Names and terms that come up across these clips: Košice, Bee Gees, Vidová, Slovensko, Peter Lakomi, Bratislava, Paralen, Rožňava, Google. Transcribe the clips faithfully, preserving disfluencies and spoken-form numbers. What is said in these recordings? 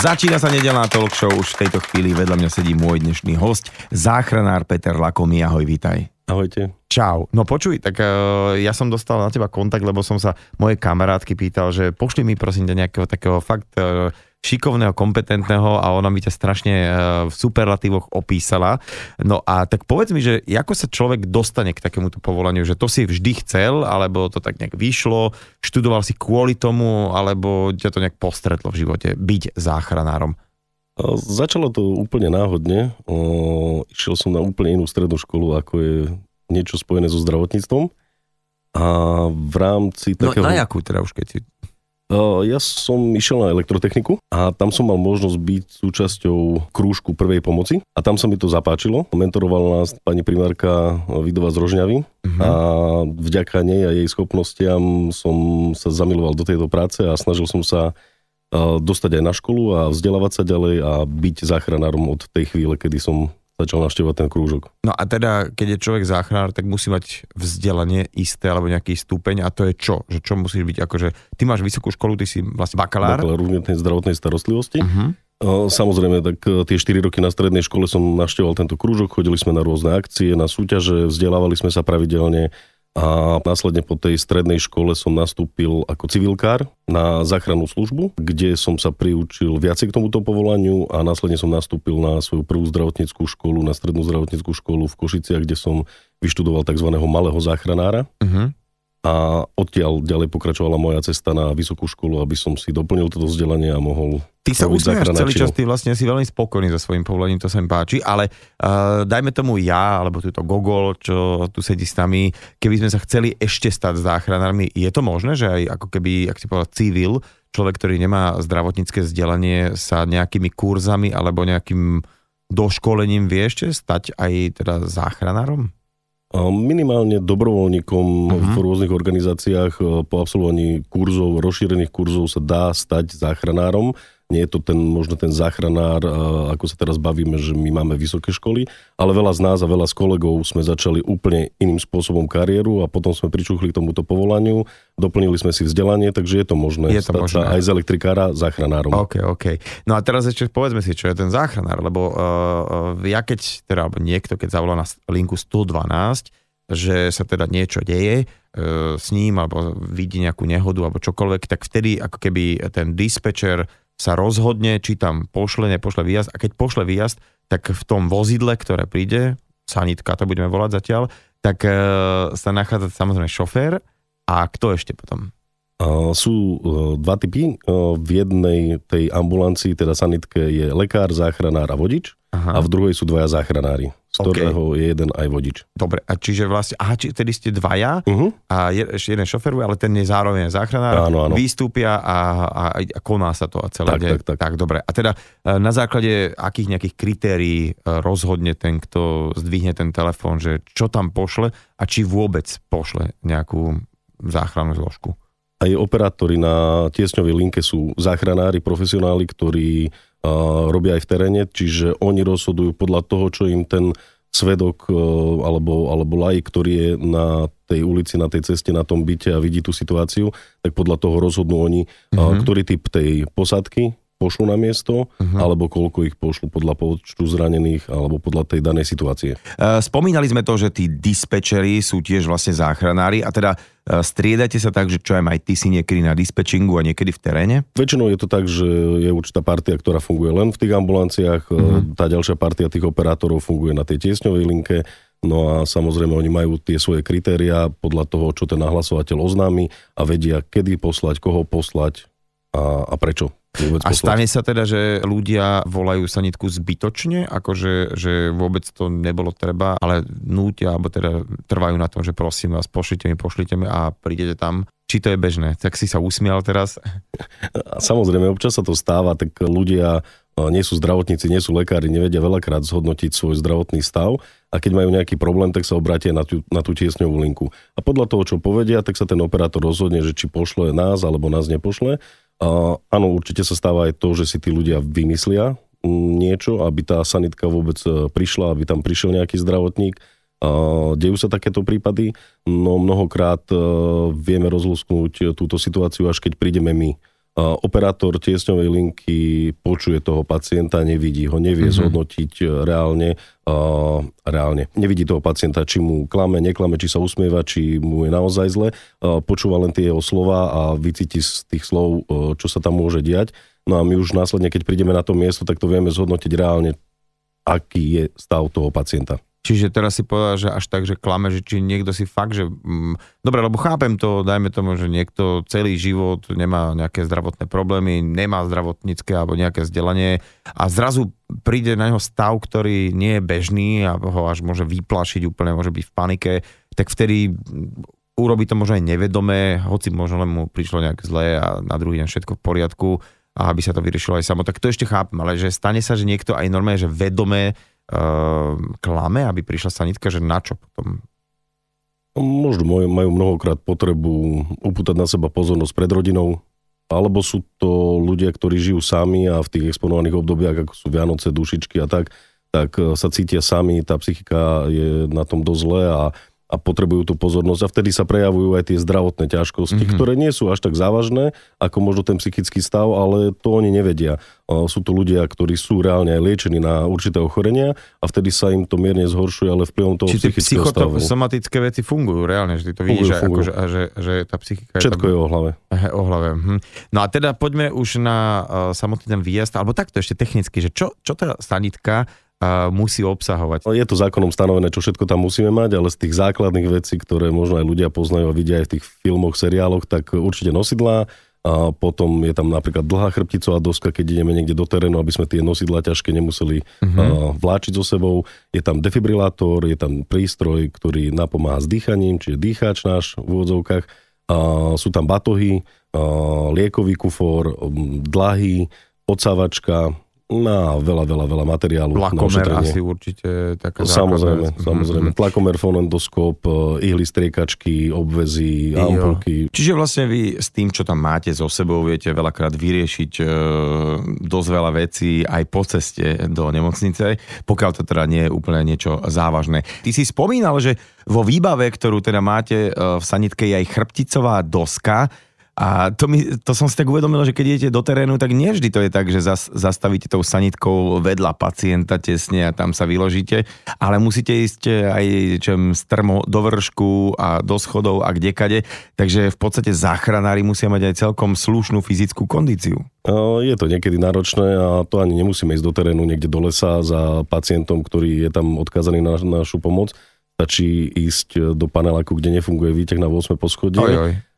Začína sa nedelná talk show. Už v tejto chvíli vedľa mňa sedí môj dnešný host, záchranár Peter Lakomi. Ahoj, vítaj. Ahojte. Čau. No počuj, tak uh, ja som dostal na teba kontakt, lebo som sa mojej kamarátky pýtal, že pošli mi prosím ťa nejakého takého fakt uh, šikovného, kompetentného, a ona mi ťa strašne uh, v superlatívoch opísala. No a tak povedz mi, že ako sa človek dostane k takémuto povolaniu, že to si vždy chcel, alebo to tak nejak vyšlo, študoval si kvôli tomu, alebo ťa to nejak postretlo v živote, byť záchranárom? Začalo to úplne náhodne. Išiel som na úplne inú strednú školu, ako je niečo spojené so zdravotníctvom. A v rámci takého... No na jakú teda už keď si... Ja som išiel na elektrotechniku a tam som mal možnosť byť súčasťou krúžku prvej pomoci a tam sa mi to zapáčilo. Mentorovala nás pani primárka Vidová z Rožňavy, uh-huh. a vďaka nej a jej schopnostiam som sa zamiloval do tejto práce a snažil som sa dostať aj na školu a vzdelávať sa ďalej a byť záchranárom od tej chvíle, kedy som začal navštevovať ten krúžok. No a teda, keď je človek záchranár, tak musí mať vzdelanie isté alebo nejaký stupeň, a to je čo? Že čo musíš byť? Akože, ty máš vysokú školu, ty si vlastne bakalár? Bakalár urgentnej zdravotnej starostlivosti. Uh-huh. Samozrejme, tak tie štyri roky na strednej škole som navštevoval tento krúžok, chodili sme na rôzne akcie, na súťaže, vzdelávali sme sa pravidelne. A následne po tej strednej škole som nastúpil ako civilkár na záchrannú službu, kde som sa priučil viacej k tomuto povolaniu, a následne som nastúpil na svoju prvú zdravotníckú školu, na strednú zdravotníckú školu v Košiciach, kde som vyštudoval tzv. Malého záchranára. Uh-huh. A odtiaľ ďalej pokračovala moja cesta na vysokú školu, aby som si doplnil toto vzdelanie a mohol... Ty sa usmievaš celý čas, ty vlastne si veľmi spokojný so svojím povolaním, to sa mi páči, ale uh, dajme tomu ja, alebo túto Gogol, čo tu sedí s nami, keby sme sa chceli ešte stať záchranármi, je to možné, že aj ako keby, ak si povedal, civil, človek, ktorý nemá zdravotnícke vzdelanie, sa nejakými kurzami alebo nejakým doškolením vie ešte stať aj teda záchranárom? Minimálne dobrovoľníkom, uh-huh. v rôznych organizáciách po absolvovaní kurzov, rozšírených kurzov sa dá stať záchranárom. Nie je to ten, možno ten záchranár, ako sa teraz bavíme, že my máme vysoké školy, ale veľa z nás a veľa z kolegov sme začali úplne iným spôsobom kariéru a potom sme pričuchli k tomuto povolaniu, doplnili sme si vzdelanie, takže je to možné je to stať možné. Sa aj z elektrikára záchranárom. OK, OK. No a teraz ešte povedzme si, čo je ten záchranár, lebo uh, ja keď, teda niekto, keď zavolá na linku sto dvanásť, že sa teda niečo deje uh, s ním, alebo vidí nejakú nehodu, alebo čokoľvek, tak vtedy ako keby ten dispečer sa rozhodne, či tam pošle, nepošle výjazd. A keď pošle výjazd, tak v tom vozidle, ktoré príde, sanitka to budeme volať zatiaľ, tak e, sa nachádza samozrejme šofér. A kto ešte potom? Sú dva typy. V jednej tej ambulancii, teda sanitke, je lekár, záchranár a vodič. Aha. A v druhej sú dvaja záchranári, z ktorého okay. je jeden aj vodič. Dobre, a čiže vlastne, aha, či, tedy ste dvaja, uh-huh. a je, ešte jeden šoferuje, ale ten je zároveň záchranár, áno, áno. Výstupia a, a, a koná sa to a celé tak, tak, tak. tak, dobre. A teda na základe akých nejakých kritérií rozhodne ten, kto zdvihne ten telefón, že čo tam pošle a či vôbec pošle nejakú záchrannú zložku? Aj operátori na tiesňovej linke sú záchranári, profesionáli, ktorí uh, robia aj v teréne, čiže oni rozhodujú podľa toho, čo im ten svedok uh, alebo, alebo laik, ktorý je na tej ulici, na tej ceste, na tom byte a vidí tú situáciu, tak podľa toho rozhodnú oni, mm-hmm. uh, ktorý typ tej posádky pošlu na miesto, uh-huh. alebo koľko ich pošlu podľa počtu zranených alebo podľa tej danej situácie. Spomínali sme to, že tí dispečeri sú tiež vlastne záchranári, a teda striedate sa tak, že čo aj, aj ty si niekedy na dispečingu a niekedy v teréne? Väčšinou je to tak, že je určitá partia, ktorá funguje len v tých ambulanciách, uh-huh. tá ďalšia partia tých operátorov funguje na tej tiesňovej linke. No a samozrejme, oni majú tie svoje kritériá podľa toho, čo ten nahlasovateľ oznámi, a vedia, kedy poslať, koho poslať a, a prečo. A stane sa teda, že ľudia volajú sanitku zbytočne, akože že vôbec to nebolo treba, ale nútia, alebo teda trvajú na tom, že prosím vás, pošlite mi, pošlite mi a prídete tam. Či to je bežné? Tak si sa usmial teraz. Samozrejme, občas sa to stáva, tak ľudia nie sú zdravotníci, nie sú lekári, nevedia veľakrát zhodnotiť svoj zdravotný stav, a keď majú nejaký problém, tak sa obrátia na tú, na tú tiesňovú linku. A podľa toho, čo povedia, tak sa ten operátor rozhodne, že či pošle nás, alebo nás nepošle. Uh, áno, určite sa stáva aj to, že si tí ľudia vymyslia niečo, aby tá sanitka vôbec prišla, aby tam prišiel nejaký zdravotník. Uh, dejú sa takéto prípady, no mnohokrát uh, vieme rozlúsknuť túto situáciu, až keď prídeme my. Operátor tiesňovej linky počuje toho pacienta, nevidí ho, nevie mm-hmm. zhodnotiť reálne, uh, reálne. Nevidí toho pacienta, či mu klame, neklame, či sa usmieva, či mu je naozaj zle. Uh, počúva len tie jeho slova a vycíti z tých slov, uh, čo sa tam môže diať. No a my už následne, keď prídeme na to miesto, tak to vieme zhodnotiť reálne, aký je stav toho pacienta. Čiže teraz si povedal, že až tak, že klame, že či niekto si fakt, že... Mm, dobre, lebo chápem to, dajme tomu, že niekto celý život nemá nejaké zdravotné problémy, nemá zdravotnícke alebo nejaké vzdelanie a zrazu príde na neho stav, ktorý nie je bežný a ho až môže vyplašiť úplne, môže byť v panike, tak vtedy urobí to možno aj nevedomé, hoci možno len mu prišlo nejak zlé a na druhý deň všetko v poriadku a aby sa to vyriešilo aj samo. Tak to ešte chápem, ale že stane sa, že niekto aj normálne, že vedomé klame, aby prišla sanitka, že na čo potom? Možno majú mnohokrát potrebu upútať na seba pozornosť pred rodinou, alebo sú to ľudia, ktorí žijú sami a v tých exponovaných obdobiach, ako sú Vianoce, dušičky a tak, tak sa cítia sami, tá psychika je na tom dosť zle a, a potrebujú tú pozornosť a vtedy sa prejavujú aj tie zdravotné ťažkosti, mm-hmm. ktoré nie sú až tak závažné, ako možno ten psychický stav, ale to oni nevedia. Sú to ľudia, ktorí sú reálne aj liečení na určité ochorenia a vtedy sa im to mierne zhoršuje, ale vplyvom toho čiže psychického stavu. Čiže psychosomatické veci fungujú reálne, že ty to vidíš, že, ako, že, že, že tá psychika... Všetko je, tam... je o hlave. He, o hlave. Hm. No a teda poďme už na uh, samotný ten výjazd, alebo takto ešte technicky, že čo, čo teda sanitka uh, musí obsahovať? Je to zákonom stanovené, čo všetko tam musíme mať, ale z tých základných vecí, ktoré možno aj ľudia poznajú a vidia aj v tých filmoch, seriáloch, tak určite nosidlá. A potom je tam napríklad dlhá chrbticová doska, keď ideme niekde do terénu, aby sme tie nosidlá ťažké nemuseli mm-hmm. uh, vláčiť so sebou. Je tam defibrilátor, je tam prístroj, ktorý napomáha s dýchaním, čiže dýchač náš v úvodzovkách. Uh, sú tam batohy, uh, liekový kufor, um, dlahy, odsávačka, na veľa, veľa, veľa materiálu. Tlakomer asi určite taká základná. Samozrejme, samozrejme. Mm-hmm. Tlakomer, fonendoskop, ihly, striekačky, obvezy, ampulky. Čiže vlastne vy s tým, čo tam máte so sebou, viete veľakrát vyriešiť e, dosť veľa vecí aj po ceste do nemocnice, pokiaľ to teda nie je úplne niečo závažné. Ty si spomínal, že vo výbave, ktorú teda máte e, v sanitke, je aj chrbticová doska. A to, mi, to som si tak uvedomil, že keď idete do terénu, tak nie vždy to je tak, že zas, zastavíte tou sanitkou vedľa pacienta tesne a tam sa vyložíte, ale musíte ísť aj čem strmo do vršku a do schodov a kdekade, takže v podstate záchranári musia mať aj celkom slušnú fyzickú kondíciu. Je to niekedy náročné a to ani nemusíme ísť do terénu niekde do lesa za pacientom, ktorý je tam odkázaný na našu pomoc. Stačí ísť do paneláku, kde nefunguje výťah na ôsmom poschodí.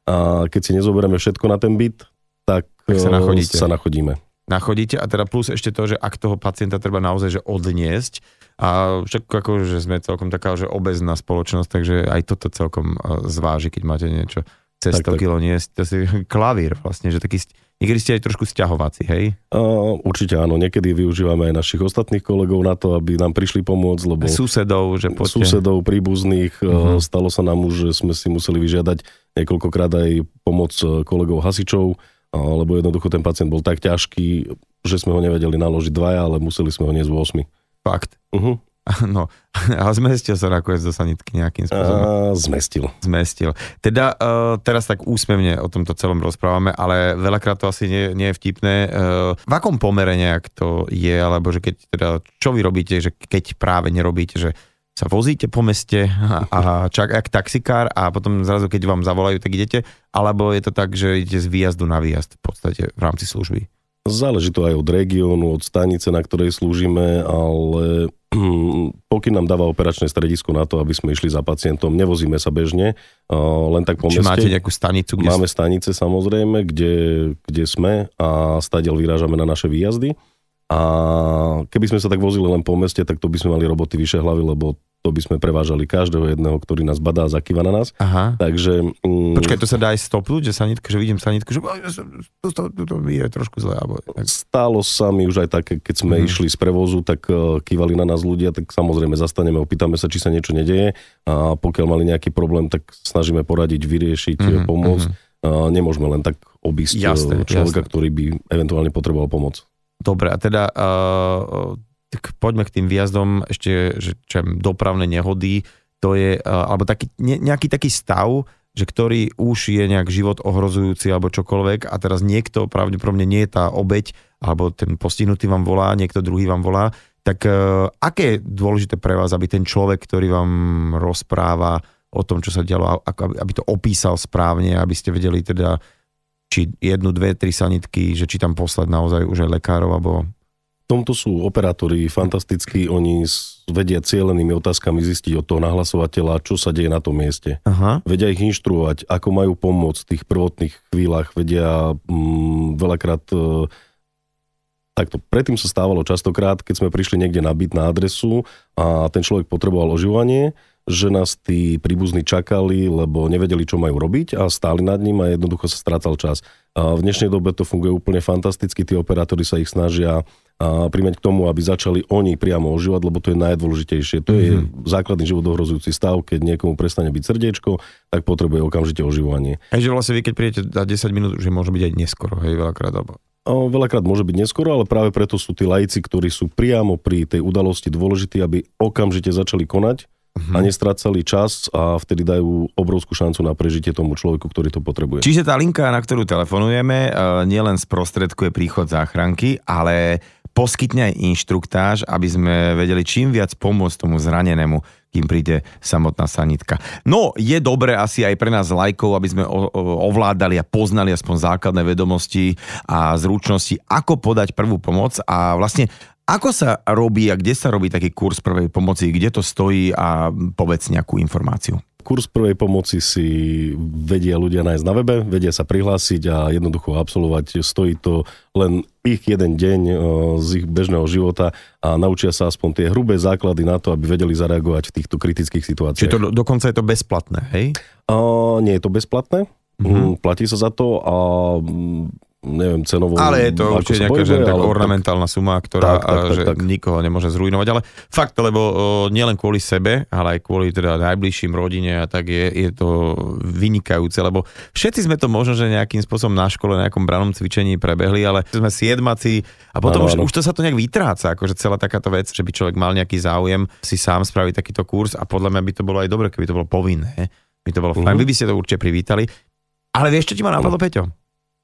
A keď si nezoberieme všetko na ten byt, tak, tak sa, sa nachodíme. Nachodíte a teda plus ešte to, že ak toho pacienta treba naozaj že odniesť a všetko ako, že sme celkom taká, že obezná spoločnosť, takže aj toto celkom zváži, keď máte niečo cez sto kilo niesť, to si klavír vlastne, že taký, niekedy ste aj trošku sťahovací, hej? Uh, určite áno, niekedy využívame aj našich ostatných kolegov na to, aby nám prišli pomôcť, lebo... Susedov, že poďte. Susedov, príbuzných, uh-huh. Stalo sa nám už, že sme si museli vyžiadať niekoľkokrát aj pomoc kolegov hasičov, lebo jednoducho ten pacient bol tak ťažký, že sme ho nevedeli naložiť dvaja, ale museli sme ho niesť v osmi. Fakt? Mhm. Uh-huh. No, a zmestil sa nakoniec do sanitky nejakým spôsobom. A zmestil. Zmestil. Teda e, teraz tak úsmevne o tomto celom rozprávame, ale veľakrát to asi nie, nie je vtipné. E, v akom pomere nejak to je, alebo že keď teda, čo vy robíte, že keď práve nerobíte, že sa vozíte po meste a, a čak jak taxikár a potom zrazu, keď vám zavolajú, tak idete, alebo je to tak, že idete z výjazdu na výjazd v podstate v rámci služby? Záleží to aj od regiónu, od stanice, na ktorej slúžime, ale pokým nám dáva operačné stredisko na to, aby sme išli za pacientom, nevozíme sa bežne, len tak po meste. Či máte nejakú stanicu? Kde máme stanice samozrejme, kde, kde sme a stadiaľ vyrážame na naše výjazdy. A keby sme sa tak vozili len po meste, tak to by sme mali roboty vyše hlavy, lebo to by sme prevážali každého jedného, ktorý nás badá a zakýva na nás. Aha. Takže... Mm, Počkaj, to sa dá aj stopnúť, že sanitka, že vidím sanitku, že to, to, to, to je trošku zle. Alebo... Stalo sa mi už aj tak, keď sme mm. išli z prevozu, tak kývali na nás ľudia, tak samozrejme zastaneme, opýtame sa, či sa niečo nedeje a pokiaľ mali nejaký problém, tak snažíme poradiť, vyriešiť, mm-hmm, pomôcť. Mm-hmm. Nemôžeme len tak obísť jasne, človeka, jasne. Ktorý by eventuálne potreboval pomoc. Dobre, a teda... Uh... Tak poďme k tým výjazdom, ešte že, čo, dopravné nehody, to je, alebo taký, ne, nejaký taký stav, že ktorý už je nejak život ohrozujúci alebo čokoľvek a teraz niekto, pravdepodobne nie je tá obeť, alebo ten postihnutý vám volá, niekto druhý vám volá, tak uh, aké je dôležité pre vás, aby ten človek, ktorý vám rozpráva o tom, čo sa dialo, aby, aby to opísal správne, aby ste vedeli teda, či jednu, dve, tri sanitky, že či tam poslať naozaj už aj lekárov, alebo... V tomto sú operátori fantastickí, oni vedia cielenými otázkami zistiť od toho nahlasovateľa, čo sa deje na tom mieste. Aha. Vedia ich inštruovať, ako majú pomôcť v tých prvotných chvíľach, vedia mm, veľakrát... E, Takto, predtým sa stávalo častokrát, keď sme prišli niekde na byt, na adresu a ten človek potreboval oživovanie, že nás tí príbuzní čakali, lebo nevedeli, čo majú robiť a stáli nad ním a jednoducho sa strácal čas. A v dnešnej dobe to funguje úplne fantasticky, tí operátori sa ich snažia primeť k tomu, aby začali oni priamo ožívať, lebo to je najdôležitejšie. To mm-hmm. je základný životohrozujúci stav, keď niekomu prestane byť srdiečko, tak potrebuje okamžite oživovanie. Takže vlastne vy, keď príjete za desať minút, že môže byť aj neskoro, hej, veľakrát alebo... Veľakrát môže byť neskoro, ale práve preto sú tí laici, ktorí sú priamo pri tej udalosti dôležití, aby okamžite začali konať uh-huh. a nestrácali čas a vtedy dajú obrovskú šancu na prežitie tomu človeku, ktorý to potrebuje. Čiže tá linka, na ktorú telefonujeme, nielen sprostredkuje príchod záchranky, ale poskytne aj inštruktáž, aby sme vedeli čím viac pomôcť tomu zranenému, kým príde samotná sanitka. No, je dobre asi aj pre nás lajkov, aby sme ovládali a poznali aspoň základné vedomosti a zručnosti, ako podať prvú pomoc a vlastne ako sa robí a kde sa robí taký kurz prvej pomoci, kde to stojí a povedz nejakú informáciu. Kurs prvej pomoci si vedia ľudia nájsť na webe, vedia sa prihlásiť a jednoducho absolvovať. Stojí to len ich jeden deň z ich bežného života a naučia sa aspoň tie hrubé základy na to, aby vedeli zareagovať v týchto kritických situáciách. Čiže to dokonca je to bezplatné, hej? Uh, nie je to bezplatné, mm-hmm. platí sa za to a... neviem, cenovo... Ale je to určite nejaká bojuje, tak ornamentálna tak, suma, ktorá tak, tak, tak, že tak. nikoho nemôže zrujnovať, ale fakt, lebo nielen kvôli sebe, ale aj kvôli teda najbližším rodine a tak je, je to vynikajúce, lebo všetci sme to možno, že nejakým spôsobom na škole, na nejakom branom cvičení prebehli, ale sme siedmaci a potom ano, už, ano. už to sa to nejak vytráca, akože celá takáto vec, že by človek mal nejaký záujem si sám spraviť takýto kurz a podľa mňa by to bolo aj dobre, keby to bolo povinné. By to bolo fajn, uh-huh. vy by ste to určite privítali. Ale vieš, čo ti ma napadlo, Peťo?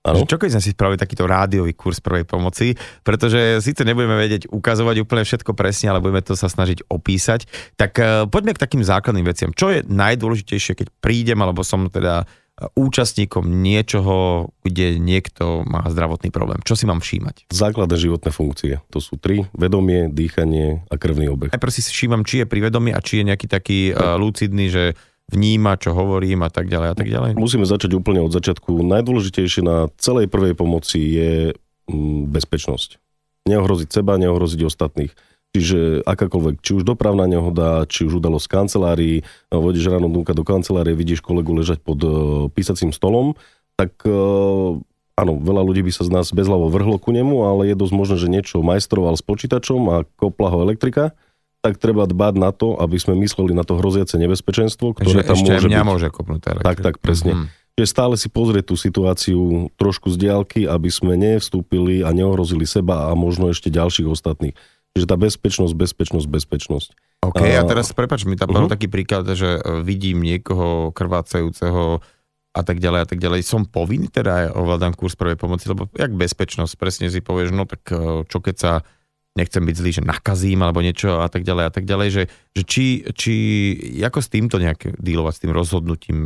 Čo keď sme si spravili takýto rádiový kurz prvej pomoci, pretože síce nebudeme vedieť ukazovať úplne všetko presne, ale budeme to sa snažiť opísať. Tak poďme k takým základným veciam. Čo je najdôležitejšie, keď prídem, alebo som teda účastníkom niečoho, kde niekto má zdravotný problém? Čo si mám všímať? Základné životné funkcie. To sú tri. Vedomie, dýchanie a krvný obeh. Najprv si všímam, či je pri vedomí a či je nejaký taký uh, lucidný, že... vníma, čo hovorím a tak ďalej a tak ďalej. Musíme začať úplne od začiatku. Najdôležitejšie na celej prvej pomoci je bezpečnosť. Neohroziť seba, neohroziť ostatných. Čiže akákoľvek, či už dopravná nehoda, či už udalosť z kancelárii, vodieš ráno dúka do kancelárie, vidíš kolegu ležať pod písacím stolom, tak áno, veľa ľudí by sa z nás bezhlavo vrhlo ku nemu, ale je dosť možné, že niečo majstroval s počítačom a kopla ho elektrika. Tak treba dbať na to, aby sme mysleli na to hroziace nebezpečenstvo, ktoré že tam môže byť. Môže kopnúť. Tak, tak, presne. Mm. Čiže stále si pozrieť tú situáciu trošku z diaľky, aby sme nevstúpili a neohrozili seba a možno ešte ďalších ostatných. Čiže tá bezpečnosť, bezpečnosť, bezpečnosť. OK, a, a teraz, prepáč, mi tam bol uh-huh. taký príklad, že vidím niekoho krvácajúceho a tak ďalej a tak ďalej. Som povinný teda ovládam kurz prvej pomoci, lebo jak bezpečnosť, presne si povieš, no tak čo keď sa nechcem byť zlý, že nakazím alebo niečo a tak ďalej a tak ďalej, že, že či, či ako s týmto nejak dealovať, s tým rozhodnutím?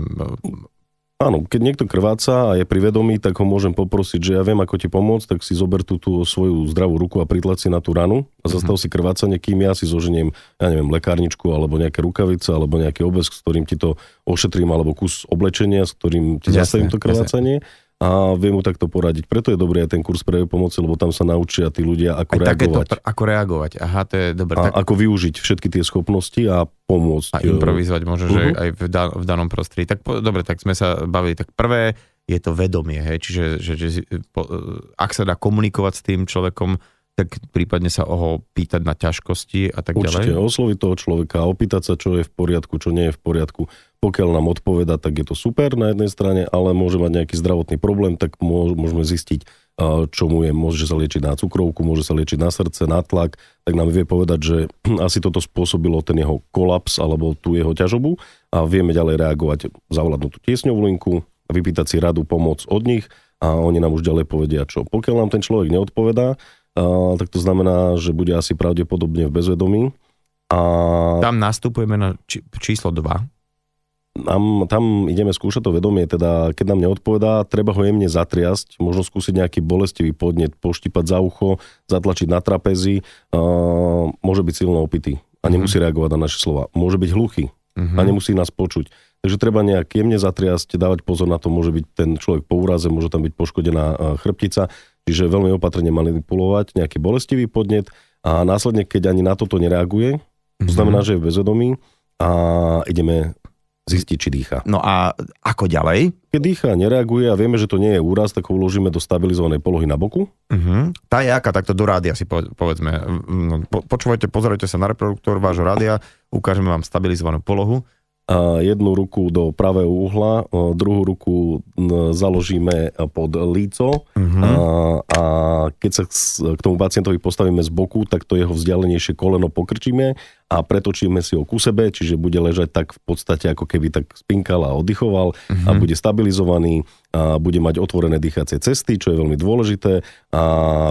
Áno, keď niekto krváca a je pri vedomí, tak ho môžem poprosiť, že ja viem, ako ti pomôcť, tak si zober tú, tú svoju zdravú ruku a pritlač si na tú ranu a zastav mm-hmm. si krvácanie, kým ja si zoženiem, ja neviem, lekárničku alebo nejaké rukavice alebo nejaký obesk, s ktorým ti to ošetrím, alebo kus oblečenia, s ktorým ti jasne, zastavím to krvácanie. Jasne. A viem mu takto poradiť. Preto je dobrý aj ten kurz prvej pomoci, lebo tam sa naučia tí ľudia, ako aj reagovať. Takéto, ako reagovať. Aha, to je dobré. A tak... ako využiť všetky tie schopnosti a pomôcť. A improvizovať možno, uh-huh. že aj v, dan- v danom prostredí. Tak po- dobre, tak sme sa bavili. Tak prvé je to vedomie, hej? Čiže že, že, po, ak sa dá komunikovať s tým človekom, tak prípadne sa ho pýtať na ťažkosti a tak Určite, ďalej. Určite, osloviť toho človeka, opýtať sa, čo je v poriadku, čo nie je v poriadku. Pokiaľ nám odpoveda, tak je to super na jednej strane, ale môže mať nejaký zdravotný problém, tak môžeme zistiť, čo mu je, môže sa liečiť na cukrovku, môže sa liečiť na srdce, na tlak, tak nám vie povedať, že asi toto spôsobilo ten jeho kolaps alebo tú jeho ťažobu a vieme ďalej reagovať, zavolať na tú tiesňovú linku, vypýtať si radu, pomoc od nich a oni nám už ďalej povedia čo. Pokiaľ nám ten človek neodpovedá, tak to znamená, že bude asi pravdepodobne v bezvedomí. A... Tam nastupujeme na či- číslo dva. Tam, tam ideme skúšať to vedomie, teda keď nám neodpovedá, treba ho jemne zatriasť, možno skúsiť nejaký bolestivý podnet, poštípať za ucho, zatlačiť na trapezi, uh, môže byť silno opitý a nemusí mm-hmm. reagovať na naše slova. Môže byť hluchý mm-hmm. a nemusí nás počuť. Takže treba nejak jemne zatriasť, dávať pozor na to, môže byť ten človek po úraze, môže tam byť poškodená chrbtica, čiže veľmi opatrne manipulovať nejaký bolestivý podnet a následne, keď ani na toto nereaguje, mm-hmm. to znamená, že je v bezvedomí a ideme zistiť, či dýcha. No a ako ďalej? Keď dýcha, nereaguje a vieme, že to nie je úraz, tak ho uložíme do stabilizovanej polohy na boku. Uh-huh. Tá je aká, takto do rádia si povedzme. Po, počúvajte, pozerajte sa na reproduktor vášho rádia, ukážeme vám stabilizovanú polohu. A jednu ruku do pravého uhla, druhú ruku založíme pod líco uh-huh. a, a keď sa k tomu pacientovi postavíme z boku, tak to jeho vzdialenejšie koleno pokrčíme a pretočíme si ho ku sebe, čiže bude ležať tak v podstate, ako keby tak spinkal a oddychoval uh-huh. a bude stabilizovaný a bude mať otvorené dýchacie cesty, čo je veľmi dôležité,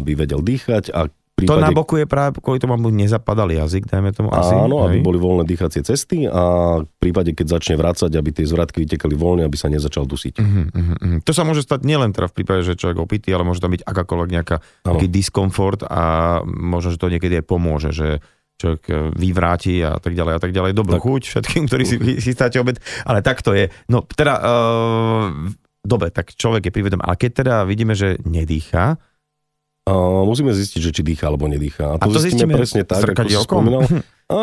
aby vedel dýchať a prípade... To na boku je práve, kvôli tomu mu nezapadal jazyk, dajme tomu asi. Áno, aby boli voľné dýchacie cesty a v prípade, keď začne vracať, aby tie zvratky vytekali voľne, aby sa nezačal dusiť. Uh-huh, uh-huh. To sa môže stať nielen teda v prípade, že človek opitý, ale môže tam byť akákoľvek nejaká taký diskomfort a možno, že to niekedy aj pomôže, že človek vyvráti a tak ďalej a tak ďalej. Dobrú tak... chuť všetkým, ktorí si chystáte obed, ale tak to je. No teda, uh, dobre, tak človek je privedom, ale keď teda vidíme, že nedýchá, Uh, musíme zistiť, že či dýchá alebo nedýchá. A to, a to zistíme, zistíme presne tak, ako si spomínal. Á,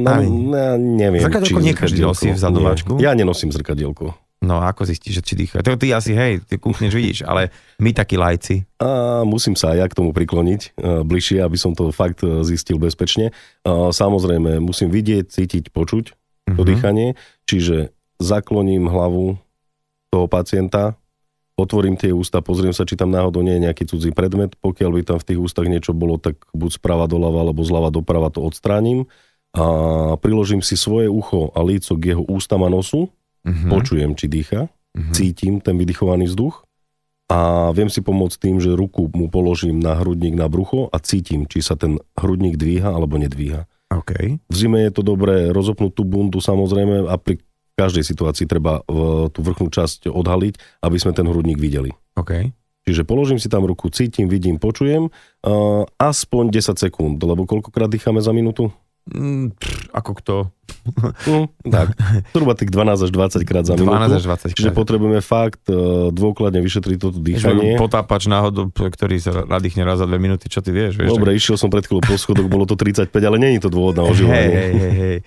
no, ne, neviem, zrkadielko či zrkadielko. Si v zadovačku? Ja nenosím zrkadielko. No a ako zistíš, že či dýchá? To ty asi, hej, ty kúkneš, vidíš, ale my takí lajci. Uh, musím sa aj ja k tomu prikloniť uh, bližšie, aby som to fakt zistil bezpečne. Uh, samozrejme, musím vidieť, cítiť, počuť uh-huh. to dýchanie, čiže zakloním hlavu toho pacienta, otvorím tie ústa, pozriem sa, či tam náhodou nie je nejaký cudzí predmet. Pokiaľ by tam v tých ústach niečo bolo, tak buď sprava doľava, alebo zľava doprava to odstránim. A priložím si svoje ucho a líco k jeho ústam a nosu. Uh-huh. Počujem, či dýcha. Uh-huh. Cítim ten vydychovaný vzduch. A viem si pomôcť tým, že ruku mu položím na hrudník, na brucho a cítim, či sa ten hrudník dvíha, alebo nedvíha. Okay. V zime je to dobré rozopnúť tú bundu samozrejme a pri v každej situácii treba tú vrchnú časť odhaliť, aby sme ten hrudník videli. Okay. Čiže položím si tam ruku, cítim, vidím, počujem, uh, aspoň desať sekúnd, lebo koľkokrát dýchame za minútu? Mm, pff, ako kto? Mm, tak, zhruba tých dvanásť až dvadsať krát za minútu. dvanásť až dvadsať krát. Čiže potrebujeme fakt uh, dôkladne vyšetriť toto dýchanie. Potápač náhodou, ktorý sa nadýchne raz za dve minúty, čo ty vieš? vieš Dobre, tak... išiel som pred chvíľou po schodok, bolo to tridsaťpäť, ale nie je to dôvod na oživovanie. Hej, hej, hej.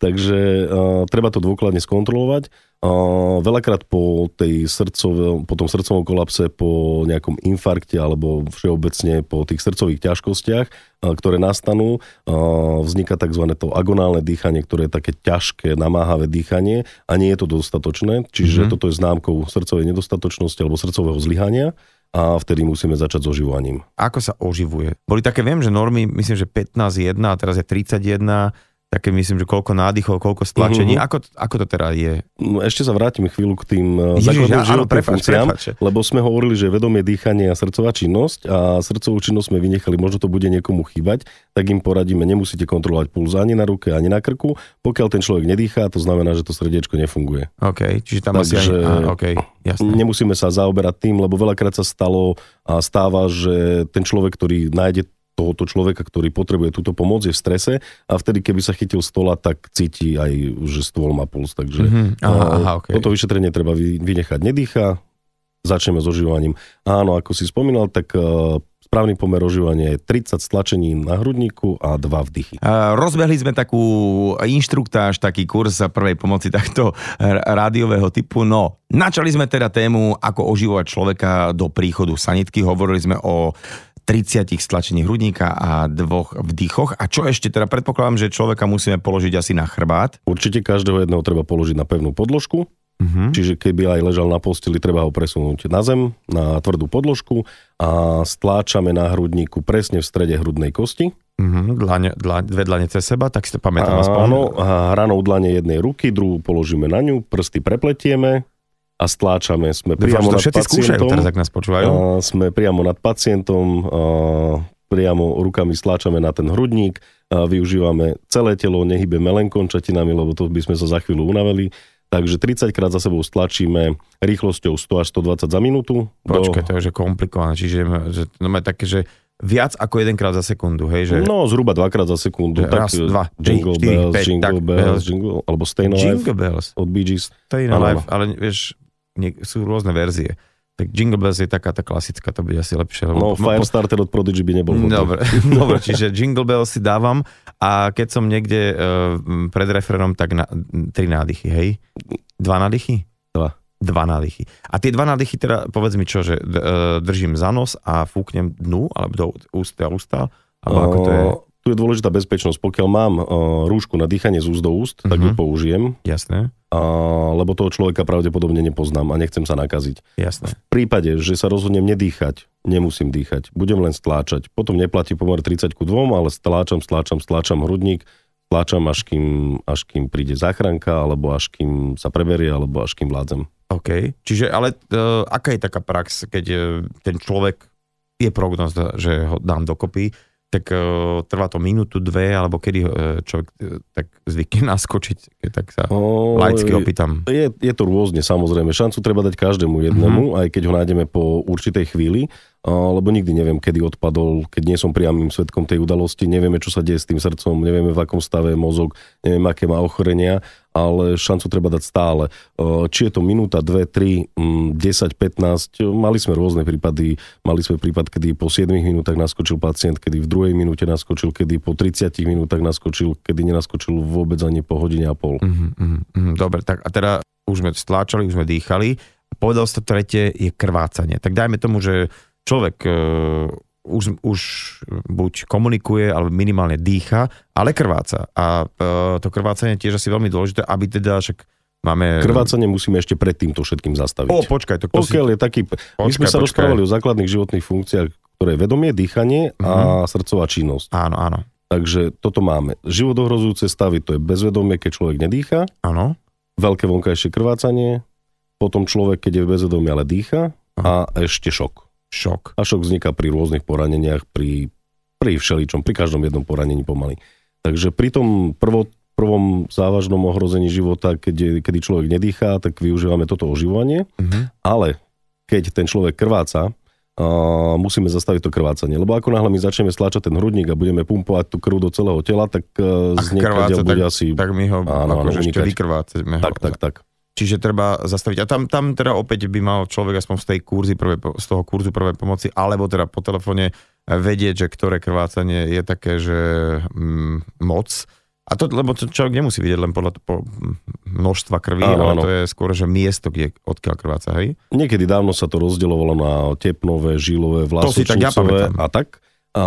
Takže uh, treba to dôkladne skontrolovať. Uh, veľakrát po, tej srdcove, po tom srdcovom kolapse, po nejakom infarkte alebo všeobecne po tých srdcových ťažkostiach, uh, ktoré nastanú, uh, vzniká tzv. To agonálne dýchanie, ktoré je také ťažké, namáhavé dýchanie a nie je to dostatočné, čiže mm. toto je známkou srdcovej nedostatočnosti alebo srdcového zlyhania. A vtedy musíme začať s oživovaním. Ako sa oživuje? Boli také, viem, že normy, myslím, že pätnásť jedna, a teraz je tridsaťjeden, také myslím, že koľko nádychov, koľko stlačení. Mm-hmm. Ako, ako to teda je? No, ešte sa vrátim chvíľu k tým základným životným funkciám, lebo sme hovorili, že vedomie, dýchanie a srdcová činnosť a srdcovú činnosť sme vynechali, možno to bude niekomu chýbať, tak im poradíme, nemusíte kontrolovať puls ani na ruke, ani na krku. Pokiaľ ten človek nedýchá, to znamená, že to srdiečko nefunguje. OK, čiže tam asi aj... Okay, nemusíme sa zaoberať tým, lebo veľakrát sa stalo a stáva, že ten človek, ktorý nájde tohoto človeka, ktorý potrebuje túto pomoc, je v strese a vtedy, keby sa chytil stola, tak cíti aj, že stôl má puls. Takže mm-hmm. aha, aha, okay. Toto vyšetrenie treba vynechať. Nedýcha, začneme s oživovaním. Áno, ako si spomínal, tak správny pomer oživovania je tridsať stlačení na hrudníku a dva vdychy. Rozbehli sme takú inštruktáž, taký kurz prvej pomoci takto rádiového typu. No, načali sme teda tému, ako oživovať človeka do príchodu sanitky. Hovorili sme o tridsať stlačení hrudníka a dvoch vdychoch. A čo ešte? Teda predpokladám, že človeka musíme položiť asi na chrbát. Určite každého jedného treba položiť na pevnú podložku. Mm-hmm. Čiže keby aj ležal na posteli, treba ho presunúť na zem, na tvrdú podložku a stláčame na hrudníku presne v strede hrudnej kosti. Mm-hmm. Dlane, dlane, dve dlane cez seba, tak si to pamätám. Áno, hranou dlane jednej ruky, druhú položíme na ňu, prsty prepletieme a stláčame. Sme priamo nad pacientom. Skúšajú, teraz, nás počúvajú. Sme priamo nad pacientom, priamo rukami stláčame na ten hrudník, využívame celé telo, nehybeme len končatinami, lebo to by sme sa za chvíľu unaveli. Takže tridsaťkrát za sebou stlačíme rýchlosťou sto až stodvadsať za minútu. Počkaj, do... to je už komplikované, čiže že, no, také, že viac ako jedenkrát za sekundu, hej? Že... No, zhruba dvakrát za sekundu. Raz, tak, dva, jingle tri, bells, štyri, päť, jingle tak, bells, jingle, alebo Stayin' Alive. Jingle Bells. Od Bee Gees. Stayin' Alive, ale vieš, nie, sú rôzne verzie. Tak Jingle Bells je taká tá klasická, to bude asi lepšie. Lebo... No, Firestarter od Prodigy by nebol. Dobre, dobre, čiže Jingle Bells si dávam a keď som niekde uh, pred refrénom, tak na, tri nádychy, hej? Dva nádychy? Dva. Dva nádychy. A tie dva nádychy, teda povedz mi čo, že uh, držím za nos a fúknem dnu, alebo do ústa a ústa, alebo ako to je... Tu je dôležitá bezpečnosť. Pokiaľ mám uh, rúšku na dýchanie z úst do úst, uh-huh. tak ju použijem. Jasné. Uh, lebo toho človeka pravdepodobne nepoznám a nechcem sa nakaziť. Jasné. V prípade, že sa rozhodnem nedýchať, nemusím dýchať, budem len stláčať. Potom neplatí pomer tridsať ku dvom, ale stláčam, stláčam, stláčam hrudník, stláčam až kým, až kým príde záchranka, alebo až kým sa preberie, alebo až kým vládzem. OK, čiže ale uh, aká je taká prax, keď uh, ten človek, je prognóza, že ho dám dokopy, tak uh, trvá to minútu, dve, alebo kedy uh, človek uh, tak zvykne naskočiť, keď tak sa oh, laicky opýtam. Je, je to rôzne, samozrejme. Šancu treba dať každému jednému, mm-hmm. aj keď ho nájdeme po určitej chvíli, uh, lebo nikdy neviem, kedy odpadol, keď nie som priamým svedkom tej udalosti, nevieme, čo sa deje s tým srdcom, nevieme, v akom stave je mozog, neviem, aké má ochorenia, ale šancu treba dať stále. Uh, či je to minúta, dve, tri, desať, pätnásť, mali sme rôzne prípady. Mali sme prípad, kedy po siedmich minútach naskočil pacient, kedy v druhej minúte naskočil, kedy po tridsiatich minútach naskočil, kedy nenaskočil vôbec ani po hodine a pol. Mm-hmm, mm-hmm. Dobre, tak a teda už sme stláčali, už sme dýchali. Povedal si to tretie je krvácanie. Tak dajme tomu, že človek uh, už, už buď komunikuje, alebo minimálne dýcha, ale krváca. A uh, to krvácanie tiež asi veľmi dôležité, aby teda však máme... Krvácanie musíme ešte pred týmto všetkým zastaviť. O, počkaj, to kto si... je taký... Počkaj, My sme sa počkaj. rozprávali o základných životných funkciách, ktoré je vedomie, dýchanie a mm-hmm. srdcová činnosť. Áno, áno. Takže toto máme. Životohrozujúce stavy, to je bezvedomie, keď človek nedýcha. Áno. Veľké vonkajšie krvácanie. Potom človek, keď je bezvedomie, ale dýcha. Aha. A ešte šok. Šok. A šok vzniká pri rôznych poraneniach, pri, pri všeličom, pri každom jednom poranení pomaly. Takže pri tom prvot prvom závažnom ohrození života, keď, kedy človek nedýchá, tak využívame toto oživovanie. Mm-hmm. Ale keď ten človek krváca, uh, musíme zastaviť to krvácanie. Lebo ako náhle my začneme stláčať ten hrudník a budeme pumpovať tú krv do celého tela, tak uh, z niekadiaľ bude tak, asi... Tak my ho áno, akože ešte vykrvácame. Tak, tak, tak. Čiže treba zastaviť. A tam, tam teda opäť by mal človek aspoň z tej kurzy prvé, z toho kurzu prvej pomoci, alebo teda po telefóne vedieť, že ktoré krvácanie je také, že mm, moc. A to, lebo človek nemusí vidieť len podľa to, po množstva krvi, áno, ale áno. To je skôr, že miesto, kde, odkiaľ krváca, hej? Niekedy dávno sa to rozdielovalo na tepnové, žilové, vlásočnicové a tak. A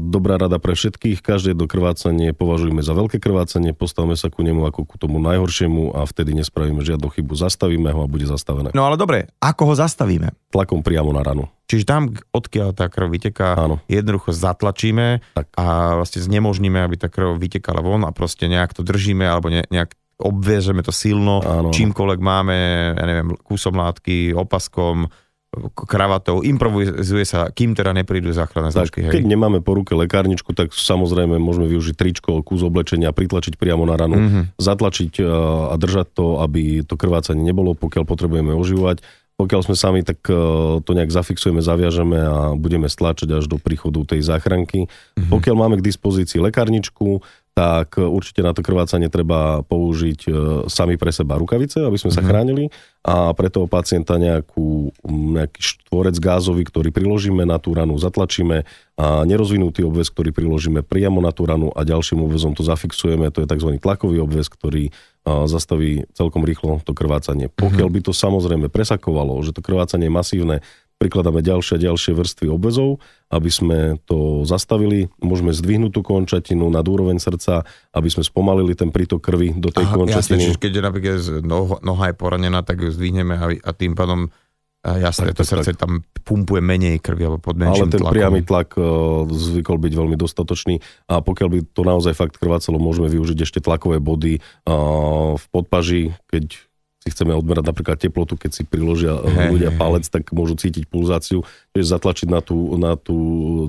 dobrá rada pre všetkých, každé jedno krvácanie považujeme za veľké krvácanie, postavme sa ku nemu ako ku tomu najhoršiemu a vtedy nespravíme žiadnu chybu, zastavíme ho a bude zastavené. No ale dobre, ako ho zastavíme? Tlakom priamo na ranu. Čiže tam, odkiaľ tá krv vyteká, áno. Jednoducho zatlačíme tak. A vlastne znemožníme, aby tá krv vytekala von a proste nejak to držíme alebo nejak obviežeme to silno, áno. Čímkoľvek máme, ja neviem, kúsom látky, opaskom, kravatou, improvizuje sa, kým teda neprídu záchranné zložky. Keď nemáme po ruke lekárničku, tak samozrejme môžeme využiť tričko, kus oblečenia, pritlačiť priamo na ranu, mm-hmm. zatlačiť a držať to, aby to krvácanie nebolo, pokiaľ potrebujeme oživovať. Pokiaľ sme sami, tak to nejak zafixujeme, zaviažeme a budeme stlačať až do príchodu tej záchranky. Mm-hmm. Pokiaľ máme k dispozícii lekárničku, tak určite na to krvácanie treba použiť sami pre seba rukavice, aby sme mm-hmm. sa chránili a pre toho pacienta nejakú, nejaký štvorec gázový, ktorý priložíme na tú ranu, zatlačíme a nerozvinutý obväz, ktorý priložíme priamo na tú ranu a ďalším obväzom to zafixujeme, to je tzv. Tlakový obväz, ktorý zastaví celkom rýchlo to krvácanie. Pokiaľ by to samozrejme presakovalo, že to krvácanie je masívne, prikladáme ďalšie a ďalšie vrstvy obväzov, aby sme to zastavili. Môžeme zdvihnúť tú končatinu nad úroveň srdca, aby sme spomalili ten prítok krvi do tej Aha, končatiny. Jasne, čiže keď napríklad noha je poranená, tak ju zdvihneme a, a tým pádom a jasné, to srdce tak. Tam pumpuje menej krvi alebo pod menším tlakom. Ale ten priamy tlak zvykol byť veľmi dostatočný a pokiaľ by to naozaj fakt krvácalo, môžeme využiť ešte tlakové body v podpaži, keď si chceme odmerať napríklad teplotu, keď si priložia ľudia palec, tak môžu cítiť pulzáciu, čiže zatlačiť na tú, na tú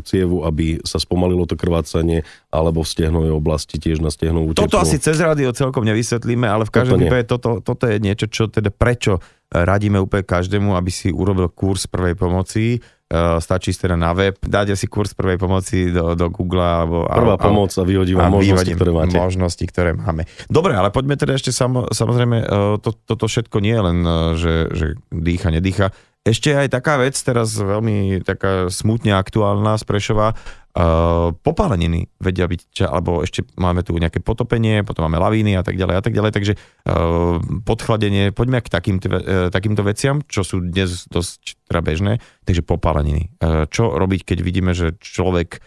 cievu, aby sa spomalilo to krvácanie, alebo v stehnovej oblasti tiež na stehnovú teplotu. Toto asi cez rádio celkom nevysvetlíme, ale v každom prípade toto, toto je niečo, čo teda prečo radíme úplne každému, aby si urobil kurz prvej pomoci. Stačí si teda na web, dáte si kurz prvej pomoci do, do Google. Alebo, Prvá a, pomoc a vyhodí vám možnosti, ktoré máte. Možnosti, ktoré máme. Dobre, ale poďme teda ešte sam, samozrejme, to, toto všetko nie je len, že, že dýcha, nedýcha. Ešte aj taká vec, teraz veľmi taká smutne aktuálna z Prešova, Uh, popáleniny vedia byť, ča, alebo ešte máme tu nejaké potopenie, potom máme lavíny a tak ďalej a tak ďalej, takže uh, podchladenie, poďme k takým, uh, takýmto veciam, čo sú dnes dosť teda bežné, takže popáleniny. Uh, čo robiť, keď vidíme, že človek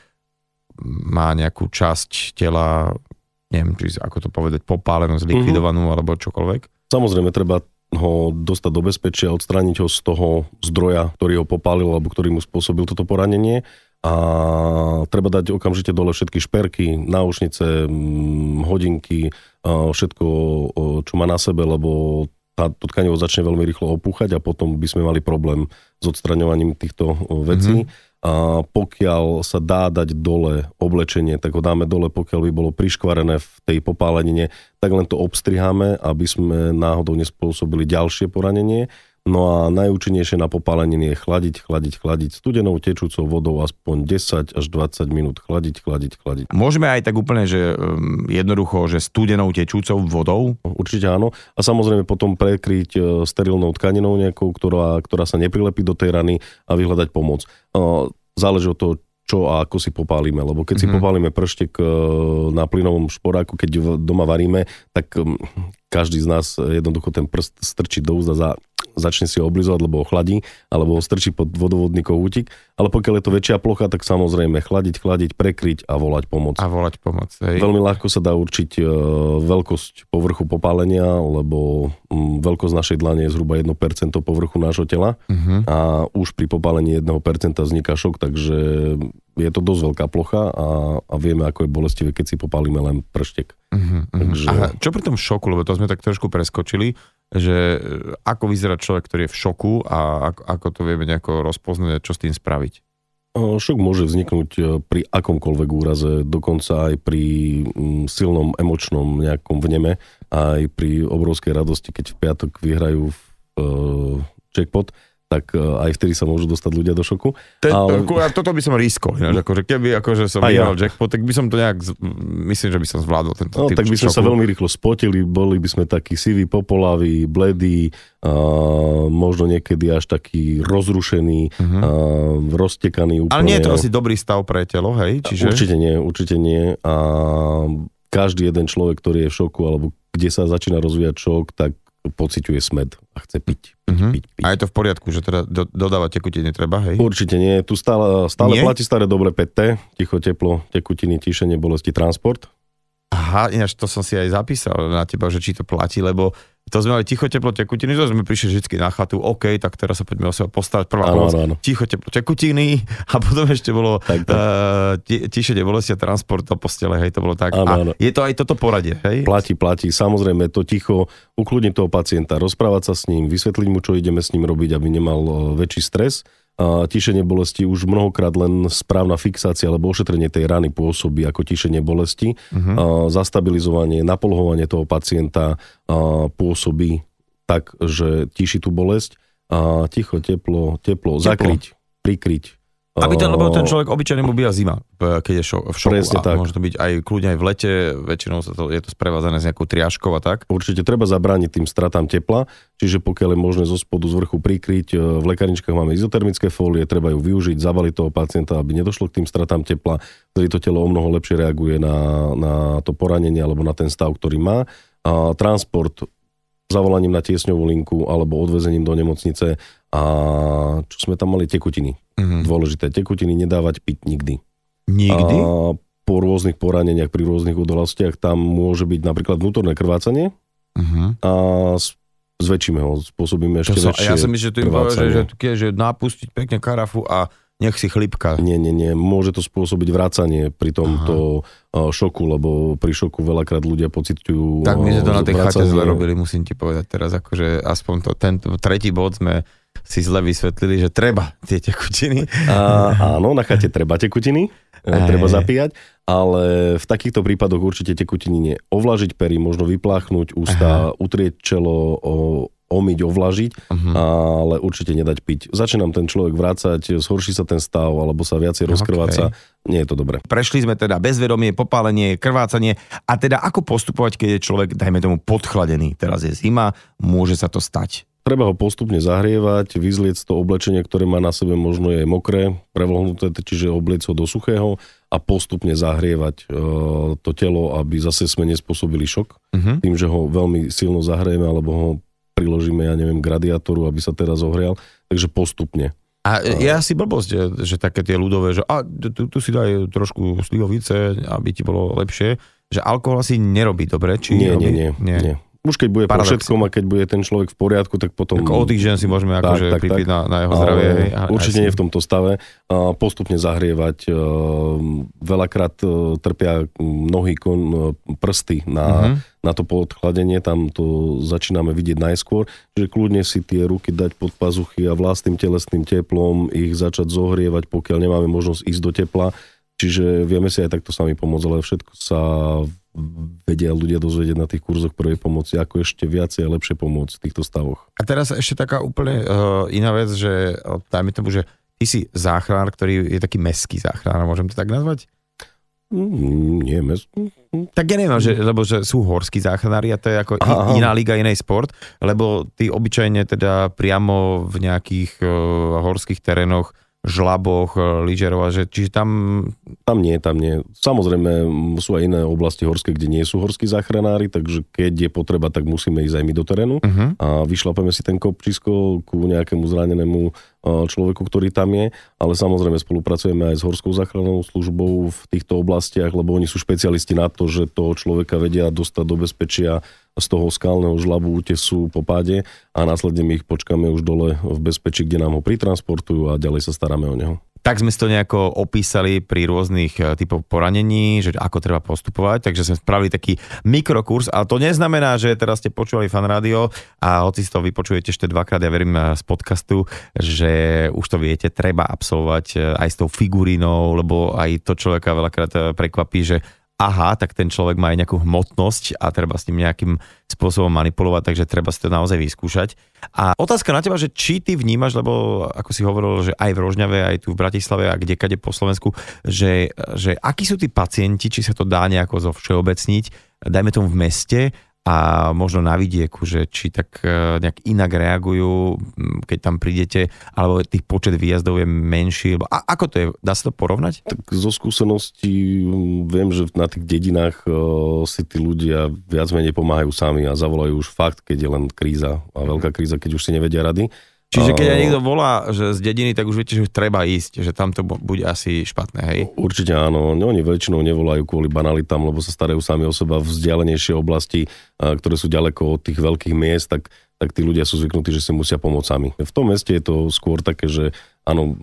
má nejakú časť tela, neviem, či ako to povedať, popálenú, zlikvidovanú, mm-hmm. alebo čokoľvek? Samozrejme, treba ho dostať do bezpečia, odstrániť ho z toho zdroja, ktorý ho popálil alebo ktorý mu spôsobil toto poranenie a treba dať okamžite dole všetky šperky, náušnice, hodinky, všetko, čo má na sebe, lebo tá tkanivo začne veľmi rýchlo opúchať a potom by sme mali problém s odstraňovaním týchto vecí. Mm-hmm. A pokiaľ sa dá dať dole oblečenie, tak ho dáme dole, pokiaľ by bolo priškvarené v tej popálenine, tak len to obstriháme, aby sme náhodou nespôsobili ďalšie poranenie. No a najúčinnejšie na popáleniny je chladiť, chladiť, chladiť studenou tečúcou vodou aspoň desať až dvadsať minút, chladiť, chladiť, chladiť. Môžeme aj tak úplne, že jednoducho, že studenou tečúcou vodou? Určite áno. A samozrejme potom prekryť sterilnou tkaninou nejakou, ktorá, ktorá sa neprilepí do tej rany a vyhľadať pomoc. Záleží od toho, čo a ako si popálime, lebo keď mm-hmm. si popálime prštek na plynovom šporáku, keď doma varíme, tak každý z nás jednoducho ten prst strčí do úzda, za, začne si ho oblizovať, lebo ho chladí, alebo ho strčí pod vodovodný kohútik, ale pokiaľ je to väčšia plocha, tak samozrejme chladiť, chladiť, prekryť a volať pomoc. A volať pomoc. Hej. Veľmi ľahko sa dá určiť veľkosť povrchu popálenia, lebo veľkosť našej dlane je zhruba jedno percento povrchu nášho tela mm-hmm. a už pri popálení jedno percento vzniká šok, takže je to dosť veľká plocha a, a vieme, ako je bolestivé, keď si popálime len prštek. Mm-hmm. Takže... Aha, čo pri tom šoku, lebo to sme tak trošku preskočili, že ako vyzerá človek, ktorý je v šoku a ako, ako to vieme nejako rozpoznať, čo s tým spraviť? Šok môže vzniknúť pri akomkoľvek úraze, dokonca aj pri silnom emočnom nejakom vneme, aj pri obrovskej radosti, keď v piatok vyhrajú v, uh, jackpot, tak aj vtedy sa môžu dostať ľudia do šoku. Te, ale... Toto by som riskol. Akože, keby akože som vyhral ja. jackpot, tak by som to nejak, myslím, že by som zvládol tento no, typ. Tak by sme sa veľmi rýchlo spotili, boli by sme takí siví, popolaví, bledí, uh, možno niekedy až taký rozrušený, uh-huh. uh, roztekaný úplne. Ale nie je to asi dobrý stav pre telo, hej? Čiže... Určite nie, určite nie. A každý jeden človek, ktorý je v šoku, alebo kde sa začína rozvíjať šok, tak pociťuje smäd a chce piť. piť, uh-huh. piť, piť. A je to v poriadku, že teda do, dodávať tekutiny treba, hej? Určite nie. Tu stále, stále nie? Platí staré dobre päť té, ticho, teplo, tekutiny, tíšenie, bolesti, transport. Aha, ináč to som si aj zapísal na teba, že či to platí, lebo to sme mali ticho, teplo, tekutiny, to sme prišli vždy na chatu, OK, tak teraz sa poďme o seba postarať, prvá pomoc, ticho, teplo, tekutiny a potom ešte bolo uh, tišenie bolesti a transport do postele, hej, to bolo tak. Áno, a áno. Je to aj toto poradie, hej? Platí, platí, samozrejme, to ticho, ukludniť toho pacienta, rozprávať sa s ním, vysvetliť mu, čo ideme s ním robiť, aby nemal väčší stres. A tišenie bolesti už mnohokrát len správna fixácia alebo ošetrenie tej rany pôsobí ako tišenie bolesti. Uh-huh. A zastabilizovanie, napolhovanie toho pacienta a pôsobí tak, že tiší tú bolesť. A ticho, teplo, teplo, teplo. Zakryť, prikryť. Aby ten, lebo ten človek obyčajne mu býva zima, keď je šo- v šoku. Presne a tak. Môže to byť aj kľudne aj v lete, väčšinou sa to, je to sprevázané s nejakou triažkou a tak. Určite treba zabrániť tým stratám tepla, čiže pokiaľ je možné zo spodu, z vrchu prikryť, v lekárničkách máme izotermické fólie, treba ju využiť, zavaliť toho pacienta, aby nedošlo k tým stratám tepla, ktorý to telo o mnoho lepšie reaguje na, na to poranenie alebo na ten stav, ktorý má. A transport zavolaním na tiesňovú linku alebo odvezením do nemocnice. A čo sme tam mali? Tekutiny. Mm-hmm. Dôležité. Tekutiny nedávať piť nikdy. Nikdy? A po rôznych poraneniach, pri rôznych udalostiach tam môže byť napríklad vnútorné krvácanie mm-hmm. a zväčšíme ho, spôsobíme ešte väčšie krvácanie. Ja som myslel, že to im povedal, že, že napustiť pekne karafu a nech si chlipka. Nie, nie, nie. Môže to spôsobiť vracanie pri tomto Aha. šoku, lebo pri šoku veľakrát ľudia pociťujú. Tak my sme to na tej chate zle robili, musím ti povedať teraz, akože aspoň to, ten tretí bod sme si zle vysvetlili, že treba tie tekutiny. A, áno, na chate treba tekutiny, Aj. treba zapíjať, ale v takýchto prípadoch určite tekutiny nie. Ovlažiť pery, možno vypláchnuť ústa, Aha. utrieť čelo, o, omyť, ovlažiť, uh-huh. ale určite nedať piť. Začne nám ten človek vrácať, zhorší sa ten stav, alebo sa viacej rozkrváca. Okay. Nie je to dobre. Prešli sme teda bezvedomie, popálenie, krvácanie. A teda ako postupovať, keď je človek, dajme tomu, podchladený? Teraz je zima, môže sa to stať. Treba ho postupne zahrievať, vyzliec to oblečenie, ktoré má na sebe, možno je mokré, prevlhnuté, čiže obliec ho do suchého a postupne zahrievať e, to telo, aby zase sme nespôsobili šok. Uh-huh. Tým, že ho veľmi silno zahrieme, alebo ho priložíme, ja neviem, k radiátoru, aby sa teraz ohrial. Takže postupne. A ja si blbosť, že také tie ľudové, že a, tu, tu si daj trošku slivovice, aby ti bolo lepšie, že alkohol asi nerobí dobre. Či nie, robí? nie, nie, nie, nie. Už keď bude Paradoxy. po všetkom a keď bude ten človek v poriadku, tak potom... Tak o týždeň si môžeme tak, akože tak, pripiť tak. Na, na jeho zdravie. A, určite nie v tomto stave. Postupne zahrievať. Veľakrát trpia nohy, kon, prsty na... Uh-huh. na to podchladenie, tam to začíname vidieť najskôr, že kľudne si tie ruky dať pod pazuchy a vlastným telesným teplom ich začať zohrievať, pokiaľ nemáme možnosť ísť do tepla. Čiže vieme si aj takto sami pomôcť, ale všetko sa vedia ľudia dozvedieť na tých kurzoch prvej pomoci, ako ešte viacej a lepšie pomôcť v týchto stavoch. A teraz ešte taká úplne uh, iná vec, že dajme tomu, že ty si záchranár, ktorý je taký mestský záchranár, môžem to tak nazvať? Mm, nie, mes... Tak ja neviem, že, lebo že sú horskí záchranári a to je ako Aha. iná liga, iný sport, lebo ty obyčajne teda priamo v nejakých uh, horských terénoch, žlaboch, lyžerov, že čiže tam... Tam nie, tam nie. Samozrejme sú aj iné oblasti horské, kde nie sú horskí záchranári, takže keď je potreba, tak musíme ísť aj my do terénu uh-huh. a vyšlapeme si ten kopčisko ku nejakému zranenému človeku, ktorý tam je, ale samozrejme spolupracujeme aj s horskou záchrannou službou v týchto oblastiach, lebo oni sú špecialisti na to, že toho človeka vedia dostať do bezpečia z toho skalného žlabu, útesu po páde a následne my ich počkáme už dole v bezpečí, kde nám ho pritransportujú a ďalej sa staráme o neho. Tak sme si to nejako opísali pri rôznych typoch poranení, že ako treba postupovať, takže sme spravili taký mikrokurs, ale to neznamená, že teraz ste počúvali Fan Rádio a hoci si to vypočujete ešte dvakrát, ja verím z podcastu, že už to viete, treba absolvovať aj s tou figurínou, lebo aj to človeka veľakrát prekvapí, že aha, tak ten človek má aj nejakú hmotnosť a treba s ním nejakým spôsobom manipulovať, takže treba si to naozaj vyskúšať. A otázka na teba, že či ty vnímaš, lebo ako si hovoril, že aj v Rožňave, aj tu v Bratislave a kdekade po Slovensku, že, že akí sú tí pacienti, či sa to dá nejako zovšeobecniť, dajme tomu v meste a možno na vidieku, že či tak nejak inak reagujú, keď tam prídete, alebo tých počet výjazdov je menší, alebo a ako to je, dá sa to porovnať? Tak zo skúseností viem, že na tých dedinách si tí ľudia viac menej pomáhajú sami a zavolajú už fakt, keď je len kríza a veľká kríza, keď už si nevedia rady. Čiže keď aj niekto volá že z dediny, tak už viete, že treba ísť, že tam to bude asi špatné, hej? Určite áno. Oni väčšinou nevolajú kvôli banalitám, lebo sa starajú sami o seba v vzdialenejšie oblasti, ktoré sú ďaleko od tých veľkých miest, tak, tak tí ľudia sú zvyknutí, že si musia pomôcť sami. V tom meste je to skôr také, že áno,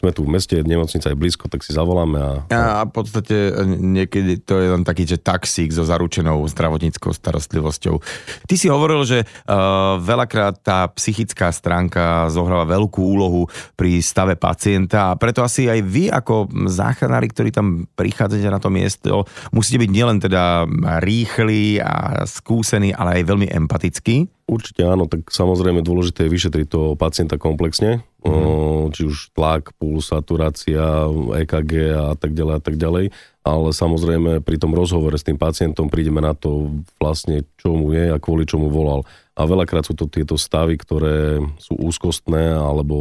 sme tu v meste, nemocnica je blízko, tak si zavoláme a... A v podstate niekedy to je len taký, že taxík so zaručenou zdravotníckou starostlivosťou. Ty si hovoril, že uh, veľakrát tá psychická stránka zohráva veľkú úlohu pri stave pacienta a preto asi aj vy ako záchranári, ktorí tam prichádzate na to miesto, musíte byť nielen teda rýchli a skúsení, ale aj veľmi empatickí. Určite áno, tak samozrejme dôležité je vyšetriť toho pacienta komplexne, mm-hmm. či už tlak, puls, saturácia, é ká gé a tak ďalej a tak ďalej, ale samozrejme pri tom rozhovore s tým pacientom prídeme na to vlastne, čo mu je a kvôli čomu volal. A veľakrát sú to tieto stavy, ktoré sú úzkostné, alebo,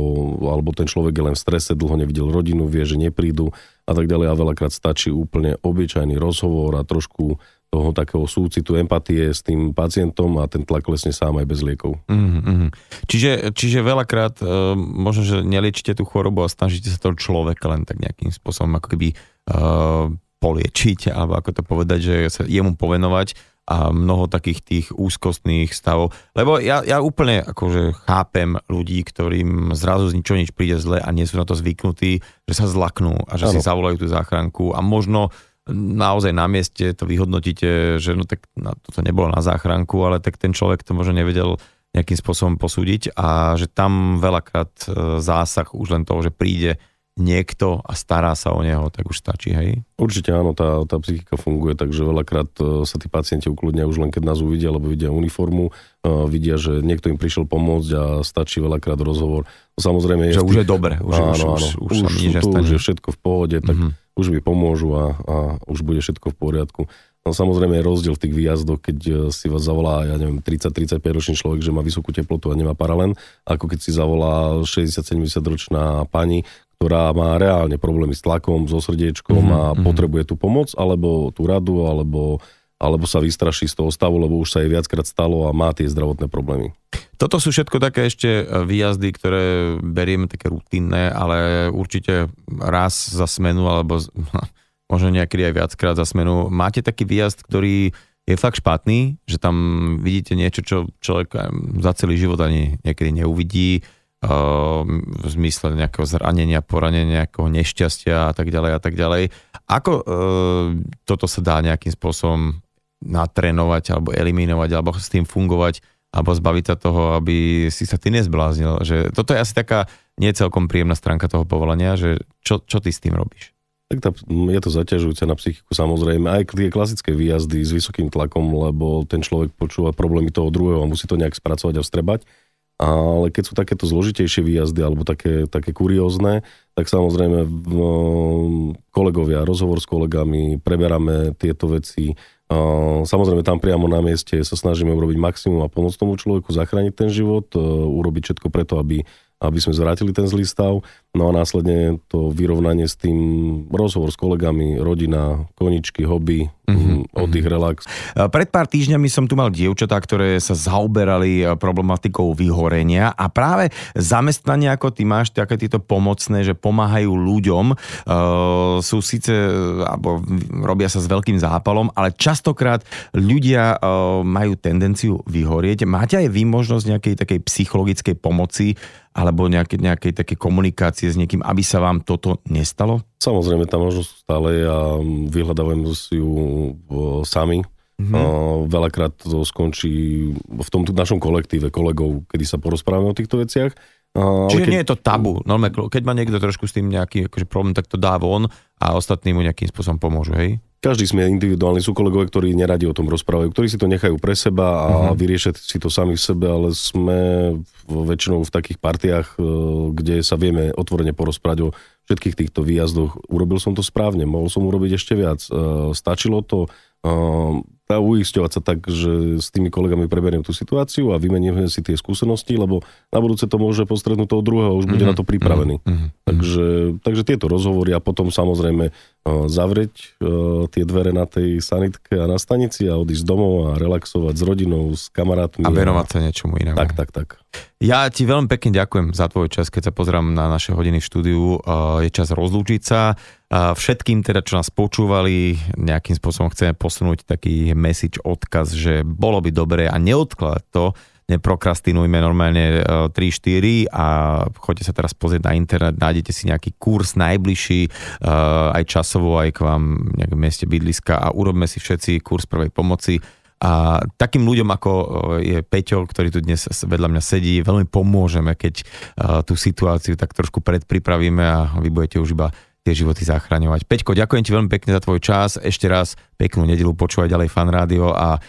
alebo ten človek je len v strese, dlho nevidel rodinu, vie, že neprídu a tak ďalej a veľakrát stačí úplne obyčajný rozhovor a trošku toho takého súcitu, empatie s tým pacientom a ten tlak klesne sám aj bez liekov. Mm-hmm. Čiže, čiže veľakrát e, možno, že neliečite tú chorobu a snažíte sa toho človeka len tak nejakým spôsobom ako keby e, poliečiť, alebo ako to povedať, že sa jemu povenovať a mnoho takých tých úzkostných stavov. Lebo ja, ja úplne akože chápem ľudí, ktorým zrazu z ničoho nič príde zle a nie sú na to zvyknutí, že sa zlaknú a že ano. Si zavolajú tú záchranku a možno naozaj na mieste to vyhodnotíte, že no tak no, to nebolo na záchranku, ale tak ten človek to možno nevedel nejakým spôsobom posúdiť a že tam veľakrát zásah už len toho, že príde niekto a stará sa o neho, tak už stačí, hej? Určite áno, tá, tá psychika funguje, takže veľakrát sa tí pacienti ukludnia už len keď nás uvidia, alebo vidia uniformu, vidia, že niekto im prišiel pomôcť a stačí veľakrát rozhovor. Samozrejme, že je už tých... je dobre, už, áno, už, už, už, už, už, už je všetko v pohode, tak mm-hmm. už mi pomôžu a, a už bude všetko v poriadku. No, samozrejme je rozdiel v tých výjazdoch, keď si vás zavolá, ja neviem, tridsať tridsaťpäť ročný človek, že má vysokú teplotu a nemá paralen, ako keď si zavolá šesťdesiat sedemdesiat ročná pani, ktorá má reálne problémy s tlakom, so srdiečkom mm-hmm, a mm-hmm. potrebuje tú pomoc, alebo tú radu, alebo, alebo sa vystraší z toho stavu, lebo už sa jej viackrát stalo a má tie zdravotné problémy. Toto sú všetko také ešte výjazdy, ktoré berieme také rutinné, ale určite raz za smenu, alebo možno niekedy aj viackrát za smenu. Máte taký výjazd, ktorý je fakt špatný, že tam vidíte niečo, čo človek za celý život ani niekedy neuvidí, v zmysle nejakého zranenia, poranenia, nejakého nešťastia a tak ďalej a tak ďalej. Ako e, toto sa dá nejakým spôsobom natrénovať alebo eliminovať, alebo s tým fungovať, alebo zbaviť sa toho, aby si sa ty nezbláznil. Že toto je asi taká nie celkom príjemná stránka toho povolania, že čo, čo ty s tým robíš? Tak tá, je to zaťažujúce na psychiku samozrejme, aj tie klasické výjazdy s vysokým tlakom, lebo ten človek počúva problémy toho druhého a musí to nejak spracovať a vstrebať. Ale keď sú takéto zložitejšie výjazdy alebo také, také kuriózne, tak samozrejme kolegovia, rozhovor s kolegami, preberáme tieto veci. Samozrejme tam priamo na mieste sa snažíme urobiť maximum a pomôcť tomu človeku, zachrániť ten život, urobiť všetko preto, aby, aby sme zvrátili ten zlý stav. No a následne to vyrovnanie s tým, rozhovor s kolegami, rodina, koničky, hobby, mm-hmm. oddych, relax. Pred pár týždňami som tu mal dievčatá, ktoré sa zaoberali problematikou vyhorenia a práve zamestnanie, ako ty máš, také títo pomocné, že pomáhajú ľuďom, sú síce, alebo robia sa s veľkým zápalom, ale častokrát ľudia majú tendenciu vyhorieť. Máte aj vy možnosť nejakej takej psychologickej pomoci alebo nejakej, nejakej také komunikácie s niekým, aby sa vám toto nestalo? Samozrejme, tá možnosť stále a vyhľadávam si ju sami. Mm-hmm. A veľakrát to skončí v tomto našom kolektíve kolegov, kedy sa porozprávame o týchto veciach. A, Čiže keď... nie je to tabu. Normálne, keď má niekto trošku s tým nejaký akože problém, tak to dá von a ostatní mu nejakým spôsobom pomôžu, hej? Každý sme individuálni. Sú kolegovia, ktorí neradi o tom rozprávajú, ktorí si to nechajú pre seba a uh-huh. vyriešia si to sami v sebe, ale sme väčšinou v takých partiách, kde sa vieme otvorene porozprávať o všetkých týchto výjazdoch. Urobil som to správne, mohol som urobiť ešte viac. Stačilo to... a uisťovať sa tak, že s tými kolegami preberiem tú situáciu a vymeníme si tie skúsenosti, lebo na budúce to môže postrednúť toho druhého, už bude mm-hmm. na to pripravený. Mm-hmm. Takže, takže tieto rozhovory a potom samozrejme zavrieť tie dvere na tej sanitke a na stanici a odísť domov a relaxovať s rodinou, s kamarátmi. A venovať sa niečomu inému. Tak, tak, tak. Ja ti veľmi pekne ďakujem za tvoj čas, keď sa pozerám na naše hodiny v štúdiu. Je čas rozlúčiť sa. Všetkým teda, čo nás počúvali, nejakým spôsobom chceme posunúť taký message, odkaz, že bolo by dobré a neodklad to, neprokrastinujme normálne tri štyri a choďte sa teraz pozrieť na internet, nájdete si nejaký kurz najbližší, aj časovo, aj k vám v nejakom mieste bydliska a urobme si všetci kurz prvej pomoci. A takým ľuďom, ako je Peťo, ktorý tu dnes vedľa mňa sedí, veľmi pomôžeme, keď tú situáciu tak trošku predpripravíme a vy budete už iba tie životy zachraňovať. Peťko, ďakujem ti veľmi pekne za tvoj čas. Ešte raz peknú nedeľu, počúvaj ďalej Fan Rádio a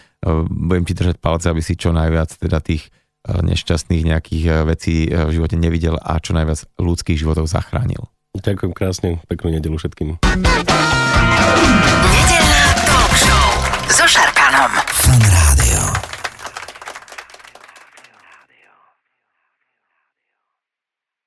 budem ti držať palce, aby si čo najviac teda tých nešťastných nejakých vecí v živote nevidel a čo najviac ľudských životov zachránil. Ďakujem krásne, peknú nedeľu všetkým. Nedeľná talk show so Šarkanom. Fan Rádio.